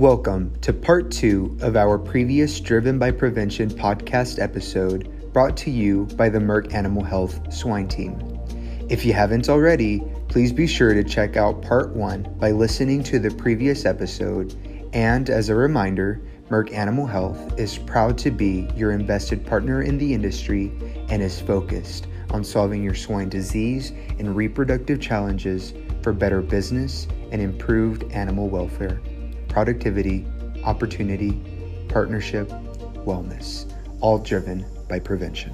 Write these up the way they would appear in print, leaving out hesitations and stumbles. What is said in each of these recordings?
Welcome to part 2 of our previous Driven by Prevention podcast episode brought to you by the Merck Animal Health Swine Team. If you haven't already, please be sure to check out part 1 by listening to the previous episode. And as a reminder, Merck Animal Health is proud to be your invested partner in the industry and is focused on solving your swine disease and reproductive challenges for better business and improved animal welfare, productivity, opportunity, partnership, wellness, all driven by prevention.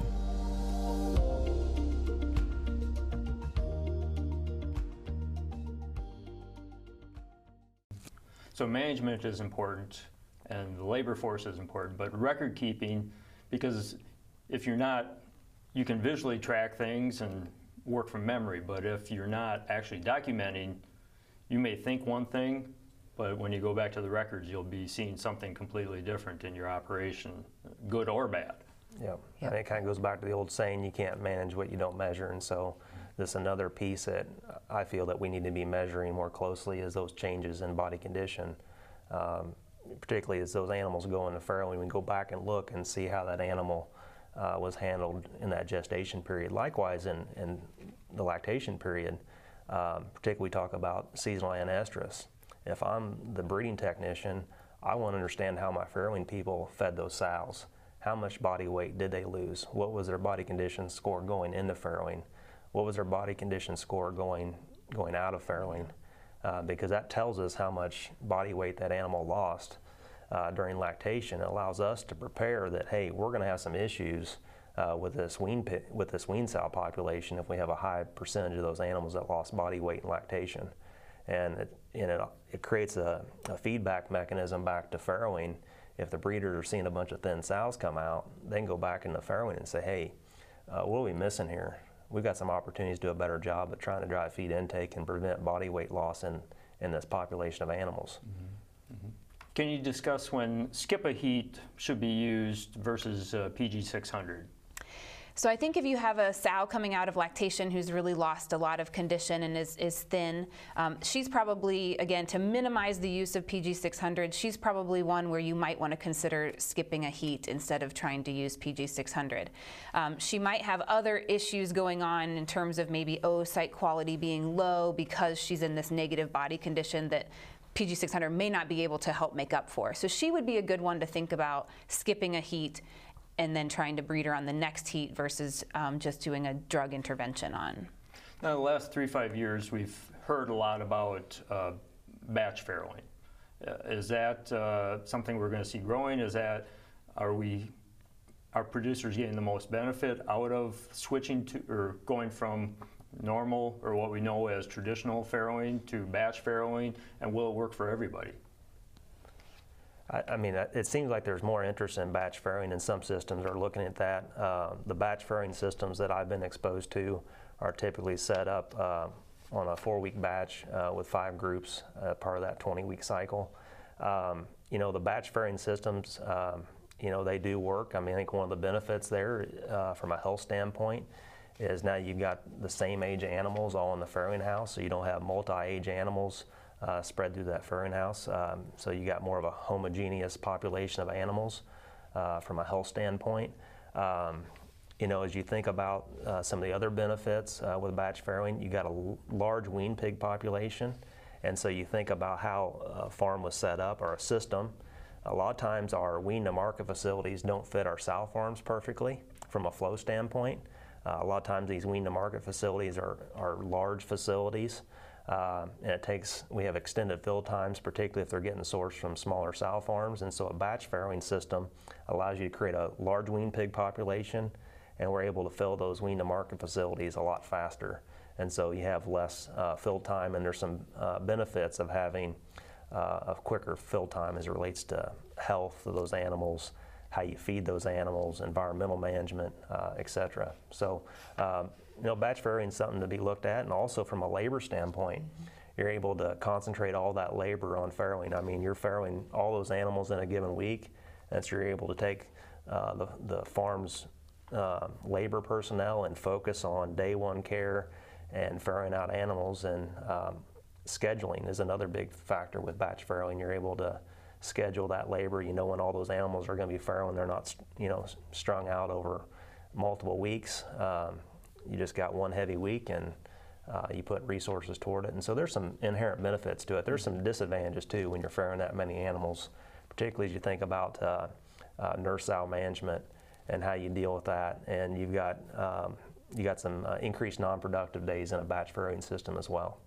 So management is important and the labor force is important, but record keeping, because if you're not, you can visually track things and work from memory, but if you're not actually documenting, you may think one thing, but when you go back to the records, you'll be seeing something completely different in your operation, good or bad. Yeah, and it kind of goes back to the old saying, you can't manage what you don't measure. And so this is another piece that I feel that we need to be measuring more closely is those changes in body condition, particularly as those animals go into farrowing. We can go back and look and see how that animal was handled in that gestation period. Likewise, in the lactation period, particularly we talk about seasonal anaphylaxis. If I'm the breeding technician, I want to understand how my farrowing people fed those sows. How much body weight did they lose? What was their body condition score going into farrowing? What was their body condition score going out of farrowing? Because that tells us how much body weight that animal lost during lactation. It allows us to prepare that, hey, we're going to have some issues with this wean sow population if we have a high percentage of those animals that lost body weight in lactation. And it creates a feedback mechanism back to farrowing. If the breeders are seeing a bunch of thin sows come out, they can go back into farrowing and say, hey, what are we missing here? We've got some opportunities to do a better job of trying to drive feed intake and prevent body weight loss in this population of animals. Mm-hmm. Mm-hmm. Can you discuss when skip-a-heat should be used versus PG 600? So I think if you have a sow coming out of lactation who's really lost a lot of condition and is thin, she's probably, again, to minimize the use of PG 600, she's probably one where you might want to consider skipping a heat instead of trying to use PG 600. She might have other issues going on in terms of maybe oocyte quality being low because she's in this negative body condition that PG 600 may not be able to help make up for. So she would be a good one to think about skipping a heat and then trying to breed her on the next heat versus just doing a drug intervention on. Now, the last 3-5 years, we've heard a lot about batch farrowing. Is that something we're going to see growing? Are producers getting the most benefit out of switching to or going from normal or what we know as traditional farrowing to batch farrowing, and will it work for everybody? I mean, it seems like there's more interest in batch farrowing, and some systems are looking at that. The batch farrowing systems that I've been exposed to are typically set up on a 4-week batch with 5 groups, part of that 20-week cycle. The batch farrowing systems, they do work. I mean, I think one of the benefits there from a health standpoint is now you've got the same age animals all in the farrowing house, so you don't have multi-age animals spread through that farrowing house. So you got more of a homogeneous population of animals from a health standpoint. As you think about some of the other benefits with batch farrowing, you got a large wean pig population. And so you think about how a farm was set up or a system. A lot of times our wean to market facilities don't fit our sow farms perfectly from a flow standpoint. A lot of times these wean to market facilities are large facilities. And we have extended fill times, particularly if they're getting sourced from smaller sow farms. And so a batch farrowing system allows you to create a large wean pig population, and we're able to fill those wean to market facilities a lot faster. And so you have less fill time, and there's some benefits of having a quicker fill time as it relates to health of those animals, how you feed those animals, environmental management, et cetera. So, batch farrowing is something to be looked at, and also from a labor standpoint, you're able to concentrate all that labor on farrowing. I mean, you're farrowing all those animals in a given week, and so you're able to take the farm's labor personnel and focus on day one care and farrowing out animals, and scheduling is another big factor with batch farrowing. You're able to schedule that labor. You know when all those animals are going to be feral and they're not, you know, strung out over multiple weeks. You just got one heavy week and you put resources toward it. And so there's some inherent benefits to it. There's some disadvantages too when you're farrowing that many animals, particularly as you think about nurse owl management and how you deal with that. And you've got some increased non-productive days in a batch farrowing system as well.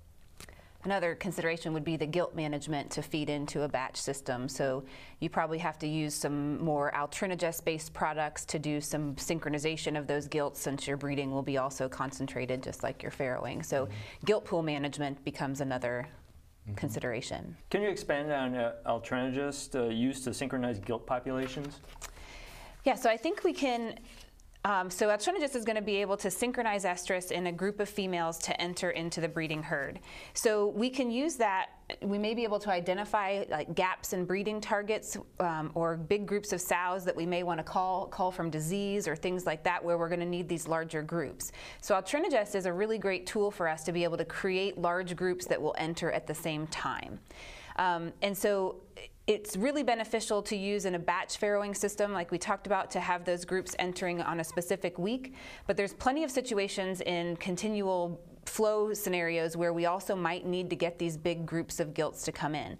Another consideration would be the gilt management to feed into a batch system. So you probably have to use some more Altrenogest-based products to do some synchronization of those gilts, since your breeding will be also concentrated just like your farrowing. So gilt pool management becomes another consideration. Can you expand on Altrenogest used to synchronize gilt populations? Yeah, so I think we can. So Altrenogest is going to be able to synchronize estrus in a group of females to enter into the breeding herd. So we can use that. We may be able to identify like gaps in breeding targets or big groups of sows that we may want to call from disease or things like that, where we're going to need these larger groups. So Altrenogest is a really great tool for us to be able to create large groups that will enter at the same time. And so it's really beneficial to use in a batch farrowing system, like we talked about, to have those groups entering on a specific week. But there's plenty of situations in continual flow scenarios where we also might need to get these big groups of gilts to come in.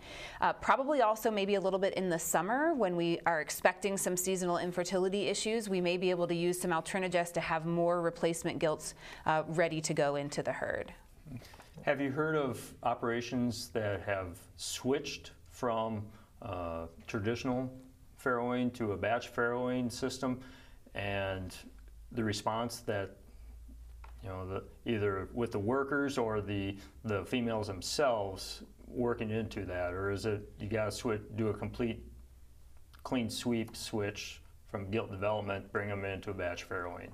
Probably also maybe a little bit in the summer when we are expecting some seasonal infertility issues, we may be able to use some Altrenogest to have more replacement gilts ready to go into the herd. Have you heard of operations that have switched from traditional farrowing to a batch farrowing system, and the response that, you know, either with the workers or the females themselves working into that? Or is it you got to do a complete clean sweep switch from gilt development, bring them into a batch farrowing?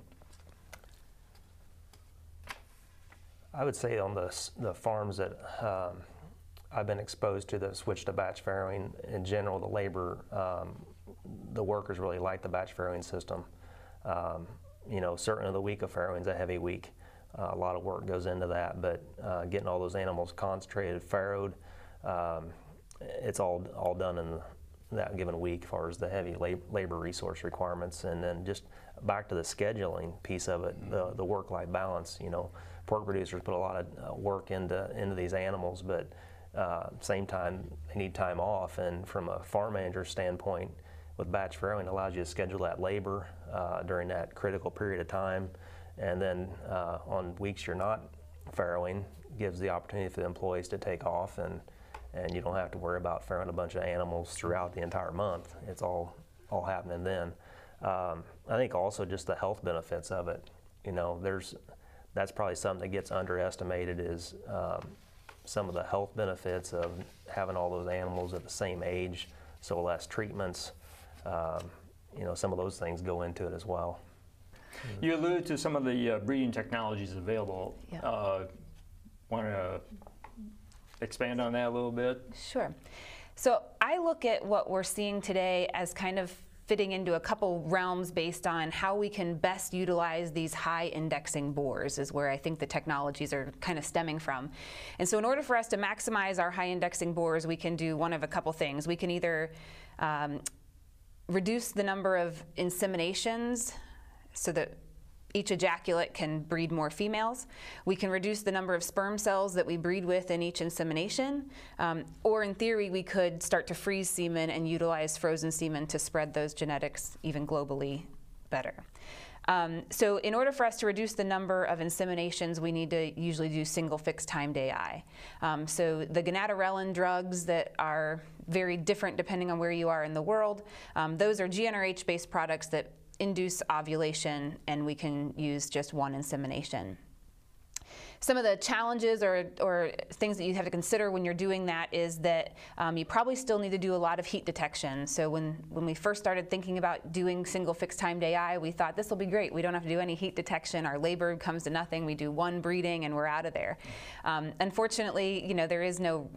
I would say on the farms that I've been exposed to that switch to batch farrowing, in general, the labor, the workers really like the batch farrowing system. You know, certainly the week of farrowing is a heavy week. A lot of work goes into that, but getting all those animals concentrated, farrowed, it's all done in that given week as far as the heavy labor resource requirements. And then just back to the scheduling piece of it, the work-life balance. You know, pork producers put a lot of work into these animals, but same time, they need time off. And from a farm manager standpoint, with batch farrowing, it allows you to schedule that labor during that critical period of time. And then on weeks you're not farrowing, gives the opportunity for the employees to take off, and you don't have to worry about farrowing a bunch of animals throughout the entire month. It's all happening then. I think also just the health benefits of it. You know, that's probably something that gets underestimated, is some of the health benefits of having all those animals at the same age, so less treatments. You know, some of those things go into it as well. You alluded to some of the breeding technologies available. Yeah. Want to expand on that a little bit? Sure. So I look at what we're seeing today as kind of fitting into a couple realms based on how we can best utilize these high indexing boars, is where I think the technologies are kind of stemming from. And so in order for us to maximize our high indexing boars, we can do one of a couple things. We can either reduce the number of inseminations so that each ejaculate can breed more females. We can reduce the number of sperm cells that we breed with in each insemination. Or in theory, we could start to freeze semen and utilize frozen semen to spread those genetics even globally better. So in order for us to reduce the number of inseminations, we need to usually do single fixed timed AI. So the gonadorelin drugs that are very different depending on where you are in the world, those are GnRH-based products that induce ovulation, and we can use just one insemination. Some of the challenges or things that you have to consider when you're doing that is that you probably still need to do a lot of heat detection. So when we first started thinking about doing single fixed timed AI, we thought this will be great. We don't have to do any heat detection. Our labor comes to nothing. We do one breeding and we're out of there. Unfortunately, you know, there is no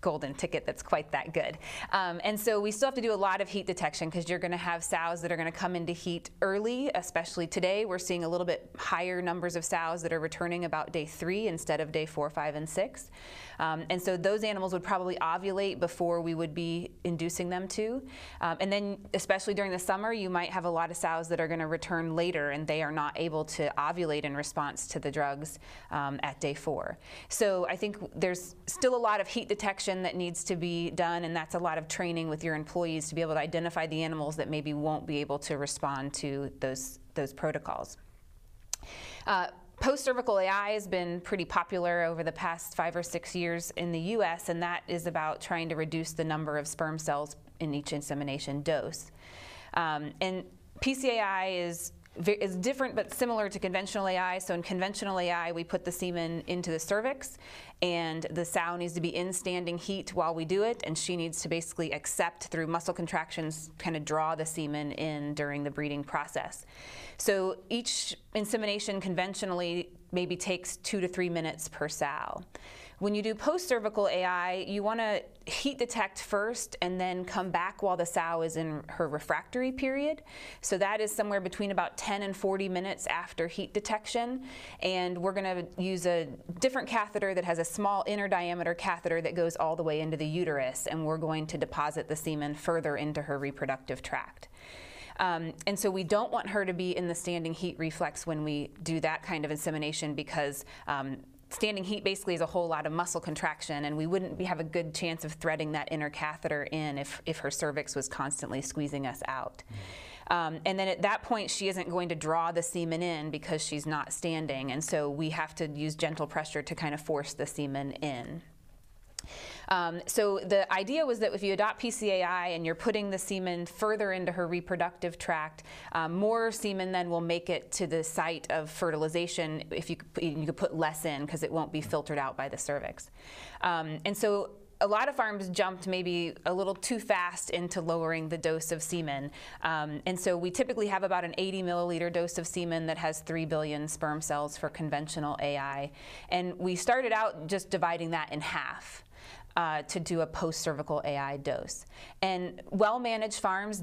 golden ticket that's quite that good. And so we still have to do a lot of heat detection because you're going to have sows that are going to come into heat early, especially today. We're seeing a little bit higher numbers of sows that are returning about day 3 instead of day 4, 5, and 6. And so those animals would probably ovulate before we would be inducing them to. And then especially during the summer, you might have a lot of sows that are going to return later and they are not able to ovulate in response to the drugs at day 4. So I think there's still a lot of heat detection that needs to be done, and that's a lot of training with your employees to be able to identify the animals that maybe won't be able to respond to those protocols. Post-cervical AI has been pretty popular over the past 5 or 6 years in the US, and that is about trying to reduce the number of sperm cells in each insemination dose. And PCAI is different but similar to conventional AI. So in conventional AI, we put the semen into the cervix and the sow needs to be in standing heat while we do it, and she needs to basically accept through muscle contractions, kind of draw the semen in during the breeding process. So each insemination conventionally maybe takes 2 to 3 minutes per sow. When you do post-cervical AI, you want to heat detect first and then come back while the sow is in her refractory period. So that is somewhere between about 10 and 40 minutes after heat detection. And we're going to use a different catheter that has a small inner diameter catheter that goes all the way into the uterus, and we're going to deposit the semen further into her reproductive tract. And so we don't want her to be in the standing heat reflex when we do that kind of insemination, because standing heat basically is a whole lot of muscle contraction, and we wouldn't have a good chance of threading that inner catheter in if her cervix was constantly squeezing us out. And then at that point, she isn't going to draw the semen in because she's not standing, and so we have to use gentle pressure to kind of force the semen in. So the idea was that if you adopt PCAI and you're putting the semen further into her reproductive tract, more semen then will make it to the site of fertilization. If you could put less in because it won't be filtered out by the cervix. And so a lot of farms jumped maybe a little too fast into lowering the dose of semen. And so we typically have about an 80 milliliter dose of semen that has 3 billion sperm cells for conventional AI. And we started out just dividing that in half. To do a post-cervical AI dose. And well-managed farms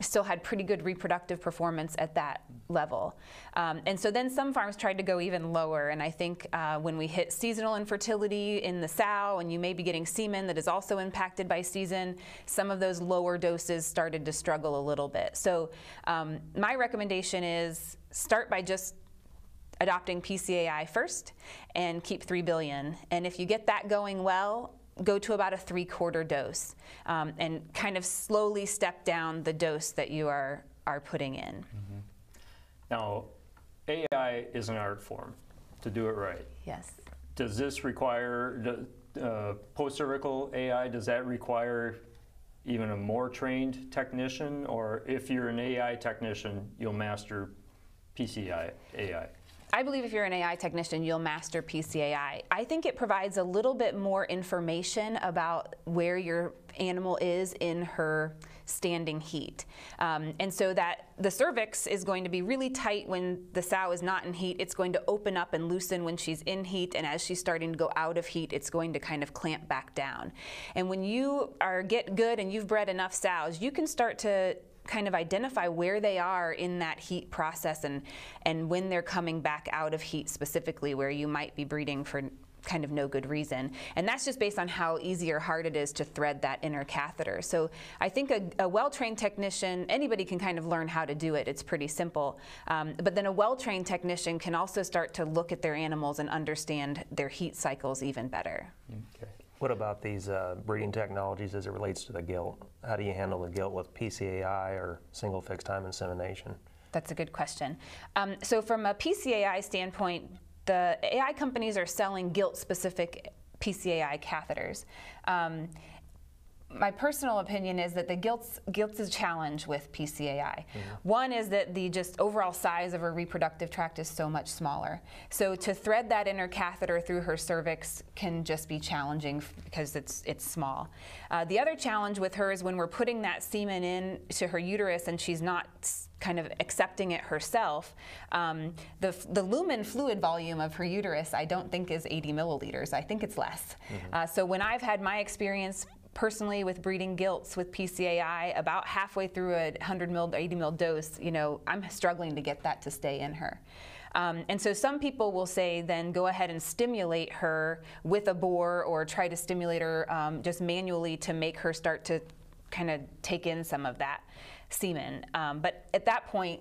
still had pretty good reproductive performance at that level. And so then some farms tried to go even lower, and I think when we hit seasonal infertility in the sow, and you may be getting semen that is also impacted by season, some of those lower doses started to struggle a little bit. So my recommendation is start by just adopting PCAI first and keep 3 billion. And if you get that going well, go to about a 3/4 dose and kind of slowly step down the dose that you are putting in. Mm-hmm. Now, AI is an art form to do it right. Yes. Does this require, post-cervical AI, does that require even a more trained technician? Or if you're an AI technician, you'll master PCAI? I believe if you're an AI technician, you'll master PCAI. I think it provides a little bit more information about where your animal is in her standing heat. And so that the cervix is going to be really tight when the sow is not in heat. It's going to open up and loosen when she's in heat, and as she's starting to go out of heat, it's going to kind of clamp back down. And when you get good and you've bred enough sows, you can start to kind of identify where they are in that heat process and when they're coming back out of heat specifically, where you might be breeding for kind of no good reason. And that's just based on how easy or hard it is to thread that inner catheter. So I think a well-trained technician, anybody can kind of learn how to do it. It's pretty simple. But then a well-trained technician can also start to look at their animals and understand their heat cycles even better. Okay. What about these breeding technologies as it relates to the gilt? How do you handle the gilt with PCAI or single fixed time insemination? That's a good question. So from a PCAI standpoint, the AI companies are selling gilt-specific PCAI catheters. my personal opinion is that the guilt's a challenge with PCAI. Mm-hmm. One is that the just overall size of her reproductive tract is so much smaller. So to thread that inner catheter through her cervix can just be challenging because it's small. The other challenge with her is when we're putting that semen in to her uterus and she's not kind of accepting it herself, the lumen fluid volume of her uterus I don't think is 80 milliliters. I think it's less. Mm-hmm. So when I've had my experience personally with breeding gilts with PCAI, about halfway through a 100 mil, 80 mil dose, you know, I'm struggling to get that to stay in her. And so some people will say then go ahead and stimulate her with a bore or try to stimulate her just manually to make her start to kind of take in some of that semen. But at that point,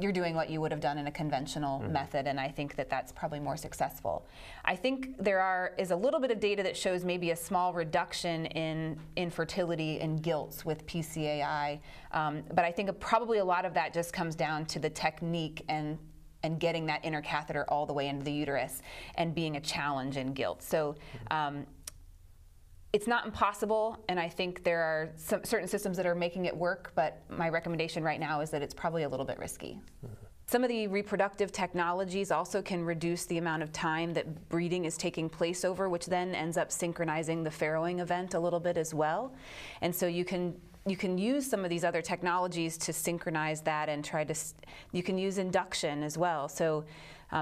you're doing what you would have done in a conventional mm-hmm. method, and I think that that's probably more successful. I think there is a little bit of data that shows maybe a small reduction in infertility and gilts with PCAI, but I think probably a lot of that just comes down to the technique and getting that inner catheter all the way into the uterus and being a challenge in gilt. So it's not impossible, and I think there are some certain systems that are making it work, but my recommendation right now is that it's probably a little bit risky. Mm-hmm. Some of the reproductive technologies also can reduce the amount of time that breeding is taking place over, which then ends up synchronizing the farrowing event a little bit as well. And so you can use some of these other technologies to synchronize that, and you can use induction as well. So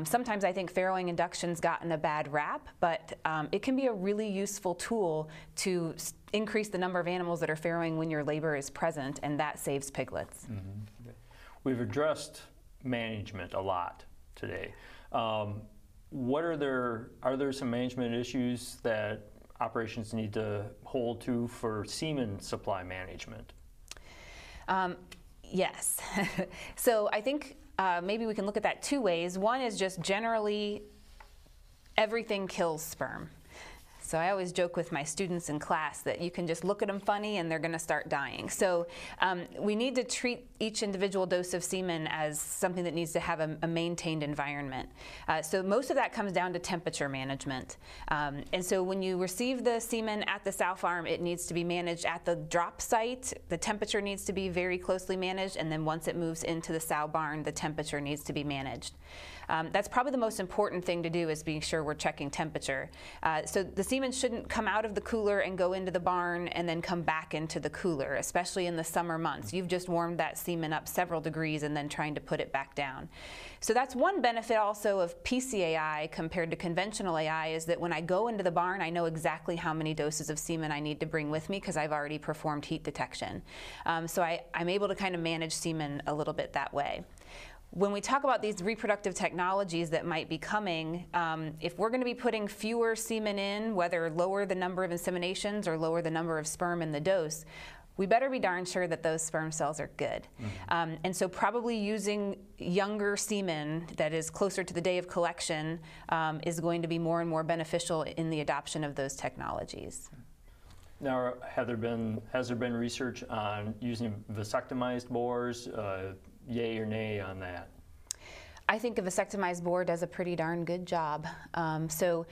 sometimes I think farrowing induction's gotten a bad rap, but it can be a really useful tool to increase the number of animals that are farrowing when your labor is present, and that saves piglets. Mm-hmm. We've addressed management a lot today. Are there some management issues that operations need to hold to for semen supply management? Yes. So I think maybe we can look at that two ways. One is just generally everything kills sperm. So I always joke with my students in class that you can just look at them funny and they're going to start dying. So we need to treat each individual dose of semen as something that needs to have a maintained environment. So most of that comes down to temperature management. And so when you receive the semen at the sow farm, it needs to be managed at the drop site. The temperature needs to be very closely managed, and then once it moves into the sow barn, the temperature needs to be managed. That's probably the most important thing to do, is being sure we're checking temperature. So the semen shouldn't come out of the cooler and go into the barn and then come back into the cooler, especially in the summer months. You've just warmed that semen up several degrees and then trying to put it back down. So that's one benefit also of PCAI compared to conventional AI, is that when I go into the barn, I know exactly how many doses of semen I need to bring with me because I've already performed heat detection. So I'm able to kind of manage semen a little bit that way. When we talk about these reproductive technologies that might be coming, if we're going to be putting fewer semen in, whether lower the number of inseminations or lower the number of sperm in the dose, we better be darn sure that those sperm cells are good. Mm-hmm. And so probably using younger semen that is closer to the day of collection is going to be more and more beneficial in the adoption of those technologies. Now, has there been research on using vasectomized bores? Yay or nay on that? I think a vasectomized boar does a pretty darn good job. So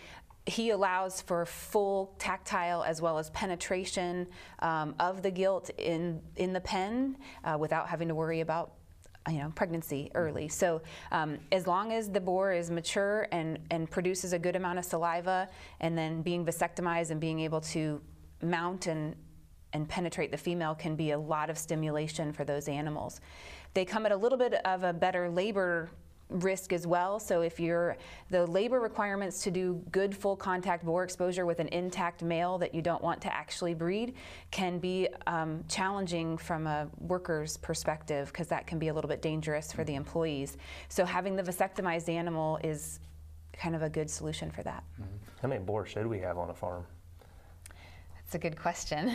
he allows for full tactile as well as penetration of the gilt in the pen without having to worry about, you know, pregnancy early. So as long as the boar is mature and produces a good amount of saliva, and then being vasectomized and being able to mount and penetrate the female can be a lot of stimulation for those animals. They come at a little bit of a better labor risk as well. So if the labor requirements to do good full contact bore exposure with an intact male that you don't want to actually breed can be challenging from a worker's perspective, because that can be a little bit dangerous for the employees. So having the vasectomized animal is kind of a good solution for that. Mm-hmm. How many boars should we have on a farm? That's a good question.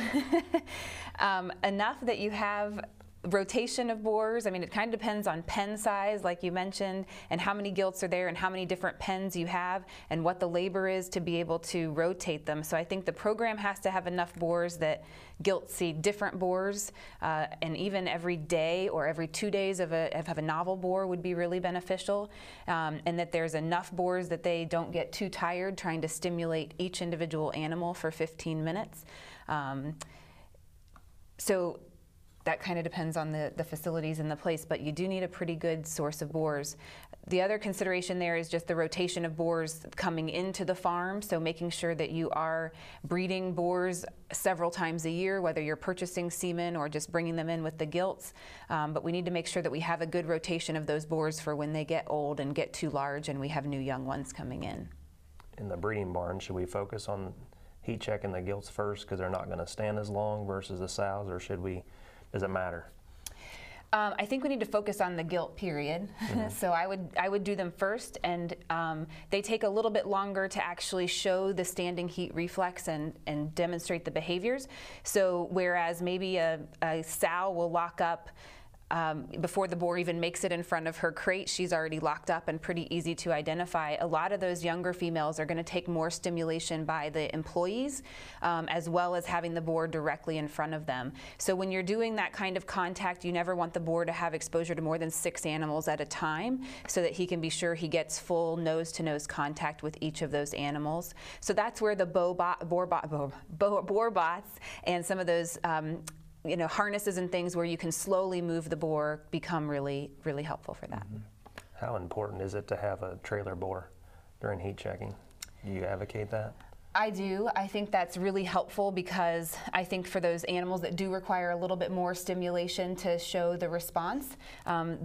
Enough that you have rotation of borers. I mean, it kind of depends on pen size, like you mentioned, and how many gilts are there and how many different pens you have and what the labor is to be able to rotate them. So I think the program has to have enough borers that gilts see different borers, and even every day or every 2 days of a novel borer would be really beneficial, and that there's enough borers that they don't get too tired trying to stimulate each individual animal for 15 minutes. So that kind of depends on the facilities and the place, but you do need a pretty good source of borers. The other consideration there is just the rotation of borers coming into the farm, so making sure that you are breeding borers several times a year, whether you're purchasing semen or just bringing them in with the gilts. But we need to make sure that we have a good rotation of those borers for when they get old and get too large and we have new young ones coming in. In the breeding barn, should we focus on heat checking the gilts first because they're not going to stand as long versus the sows, or should we? Does it matter? I think we need to focus on the gilt period. Mm-hmm. So I would do them first, and they take a little bit longer to actually show the standing heat reflex and demonstrate the behaviors. So whereas maybe a sow will lock up before the boar even makes it in front of her crate, she's already locked up and pretty easy to identify. A lot of those younger females are going to take more stimulation by the employees, as well as having the boar directly in front of them. So when you're doing that kind of contact, you never want the boar to have exposure to more than 6 animals at a time, so that he can be sure he gets full nose-to-nose contact with each of those animals. So that's where the boar bots and some of those harnesses and things where you can slowly move the boar become really, really helpful for that. Mm-hmm. How important is it to have a trailer boar during heat checking? Do you advocate that? I do. I think that's really helpful because I think for those animals that do require a little bit more stimulation to show the response,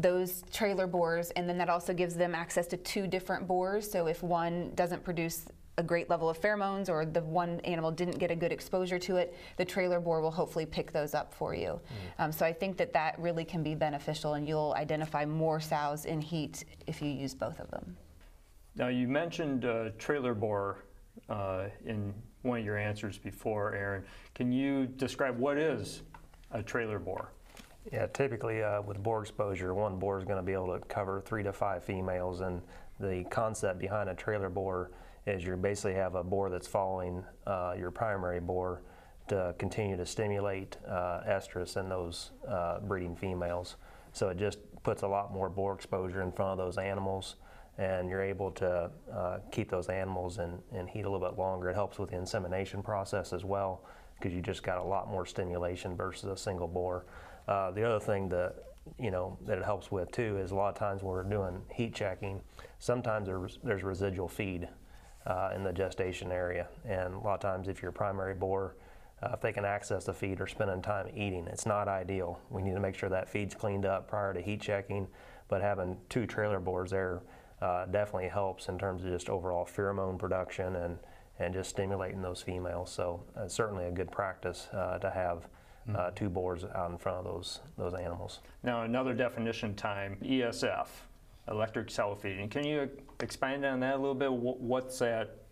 those trailer boars, and then that also gives them access to 2 different boars. So if one doesn't produce a great level of pheromones, or the one animal didn't get a good exposure to it, the trailer boar will hopefully pick those up for you. Mm. So I think that really can be beneficial, and you'll identify more sows in heat if you use both of them. Now you mentioned trailer boar in one of your answers before, Aaron. Can you describe what is a trailer boar? Yeah, typically with boar exposure, one boar is going to be able to cover 3 to 5 females, and the concept behind a trailer boar is you basically have a boar that's following your primary boar to continue to stimulate estrus in those breeding females. So it just puts a lot more boar exposure in front of those animals, and you're able to keep those animals in heat a little bit longer. It helps with the insemination process as well, because you just got a lot more stimulation versus a single boar. The other thing that it helps with too is a lot of times when we're doing heat checking, sometimes there's residual feed in the gestation area, and a lot of times if your primary boar, if they can access the feed or spending time eating, it's not ideal. We need to make sure that feed's cleaned up prior to heat checking, but having 2 trailer boars there definitely helps in terms of just overall pheromone production and just stimulating those females. So certainly a good practice to have 2 boars out in front of those animals. Now another definition time, ESF. Electric sow feeding. Can you expand on that a little bit? What's that?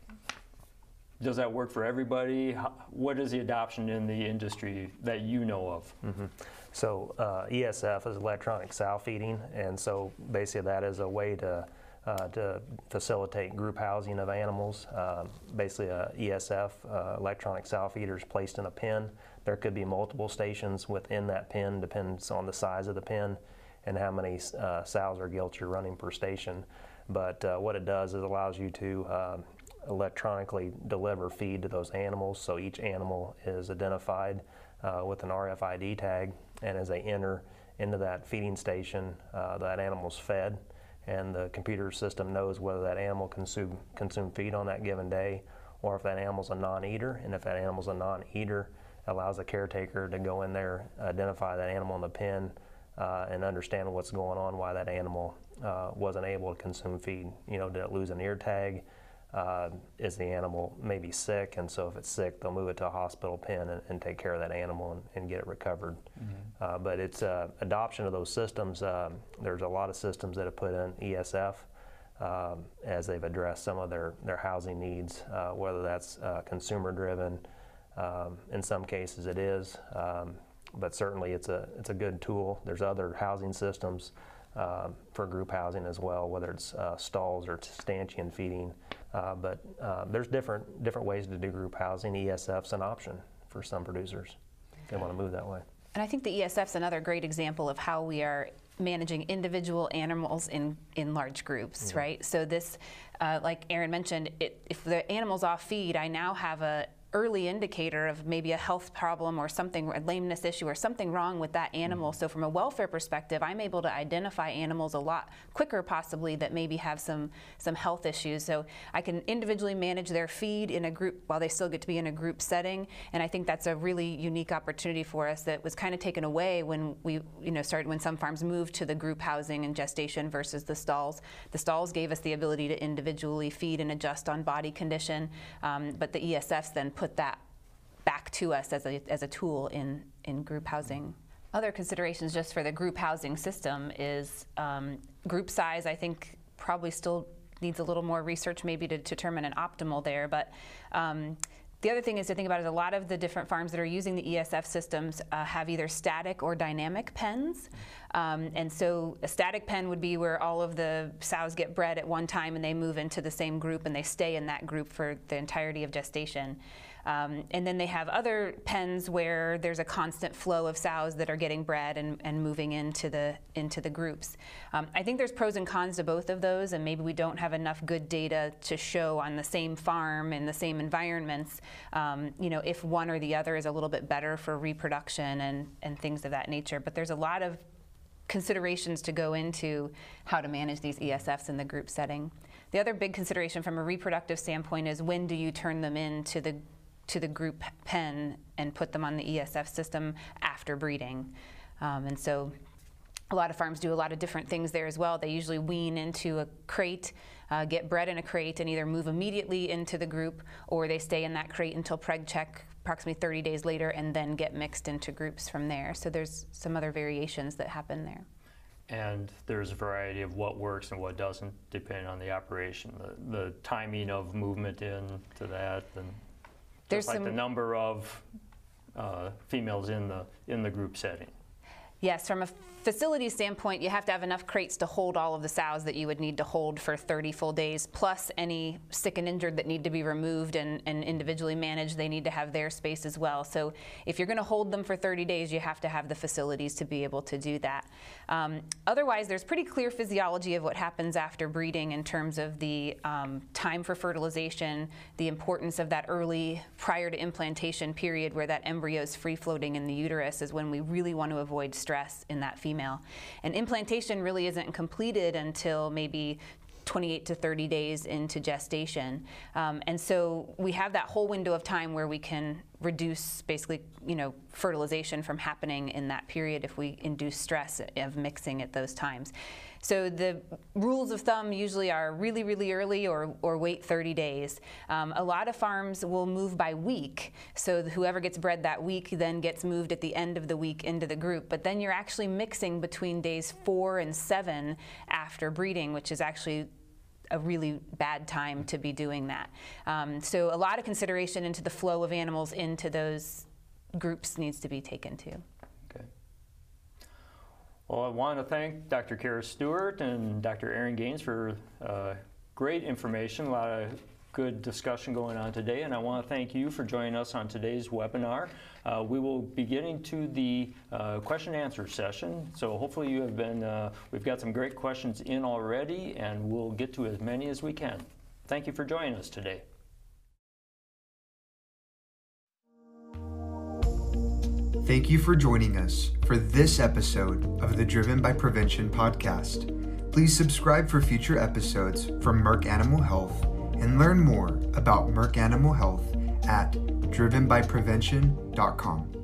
Does that work for everybody? What is the adoption in the industry that you know of? Mm-hmm. So ESF is electronic sow feeding, and so basically that is a way to facilitate group housing of animals. Basically, a ESF electronic sow feeder is placed in a pen. There could be multiple stations within that pen, depends on the size of the pen and how many sows or gilts you're running per station. But what it does is it allows you to electronically deliver feed to those animals, so each animal is identified with an RFID tag, and as they enter into that feeding station, that animal's fed, and the computer system knows whether that animal consumed feed on that given day, or if that animal's a non-eater, and if that animal's a non-eater, it allows the caretaker to go in there, identify that animal in the pen, and understand what's going on, why that animal wasn't able to consume feed. You know, did it lose an ear tag? Is the animal maybe sick? And so if it's sick, they'll move it to a hospital pen and take care of that animal and get it recovered. Mm-hmm. But it's adoption of those systems. There's a lot of systems that have put in ESF as they've addressed some of their housing needs, whether that's consumer driven. In some cases it is. but certainly it's a good tool. There's other housing systems for group housing as well, whether it's stalls or stanchion feeding. But there's different ways to do group housing. ESF's an option for some producers if they want to move that way. And I think the ESF's another great example of how we are managing individual animals in large groups, mm-hmm. right? So this, like Aaron mentioned, if the animal's off feed, I now have a early indicator of maybe a health problem or something, a lameness issue or something wrong with that animal. So from a welfare perspective, I'm able to identify animals a lot quicker possibly that maybe have some health issues. So I can individually manage their feed in a group while they still get to be in a group setting. And I think that's a really unique opportunity for us that was kind of taken away when we started, when some farms moved to the group housing and gestation versus the stalls. The stalls gave us the ability to individually feed and adjust on body condition, but the ESFs then put that back to us as a tool in group housing. Other considerations just for the group housing system is group size. I think probably still needs a little more research maybe to determine an optimal there, but the other thing is to think about is a lot of the different farms that are using the ESF systems have either static or dynamic pens. And so a static pen would be where all of the sows get bred at one time and they move into the same group and they stay in that group for the entirety of gestation. And then they have other pens where there's a constant flow of sows that are getting bred and moving into the groups. I think there's pros and cons to both of those, and maybe we don't have enough good data to show on the same farm in the same environments, if one or the other is a little bit better for reproduction and things of that nature. But there's a lot of considerations to go into how to manage these ESFs in the group setting. The other big consideration from a reproductive standpoint is when do you turn them into the group pen and put them on the ESF system after breeding. And so a lot of farms do a lot of different things there as well. They usually wean into a crate, get bred in a crate, and either move immediately into the group or they stay in that crate until preg check approximately 30 days later and then get mixed into groups from there. So there's some other variations that happen there. And there's a variety of what works and what doesn't depending on the operation, the timing of movement into that. And there's like the number of females in the group setting. Yes, from a facility standpoint, you have to have enough crates to hold all of the sows that you would need to hold for 30 full days, plus any sick and injured that need to be removed and individually managed. They need to have their space as well. So if you're going to hold them for 30 days, you have to have the facilities to be able to do that. Otherwise, there's pretty clear physiology of what happens after breeding in terms of the time for fertilization, the importance of that early prior to implantation period where that embryo is free-floating in the uterus is when we really want to avoid stress in that female. And implantation really isn't completed until maybe 28 to 30 days into gestation. And so we have that whole window of time where we can reduce basically, fertilization from happening in that period if we induce stress of mixing at those times. So the rules of thumb usually are really, really early or wait 30 days. A lot of farms will move by week. So whoever gets bred that week then gets moved at the end of the week into the group. But then you're actually mixing between days 4 and 7 after breeding, which is actually a really bad time to be doing that. So a lot of consideration into the flow of animals into those groups needs to be taken too. Okay. Well, I want to thank Dr. Kara Stewart and Dr. Aaron Gaines for great information, a lot of good discussion going on today, and I want to thank you for joining us on today's webinar. We will be getting to the question and answer session, so hopefully you have been, we've got some great questions in already, and we'll get to as many as we can. Thank you for joining us today. Thank you for joining us for this episode of the Driven by Prevention podcast. Please subscribe for future episodes from Merck Animal Health and learn more about Merck Animal Health at drivenbyprevention.com.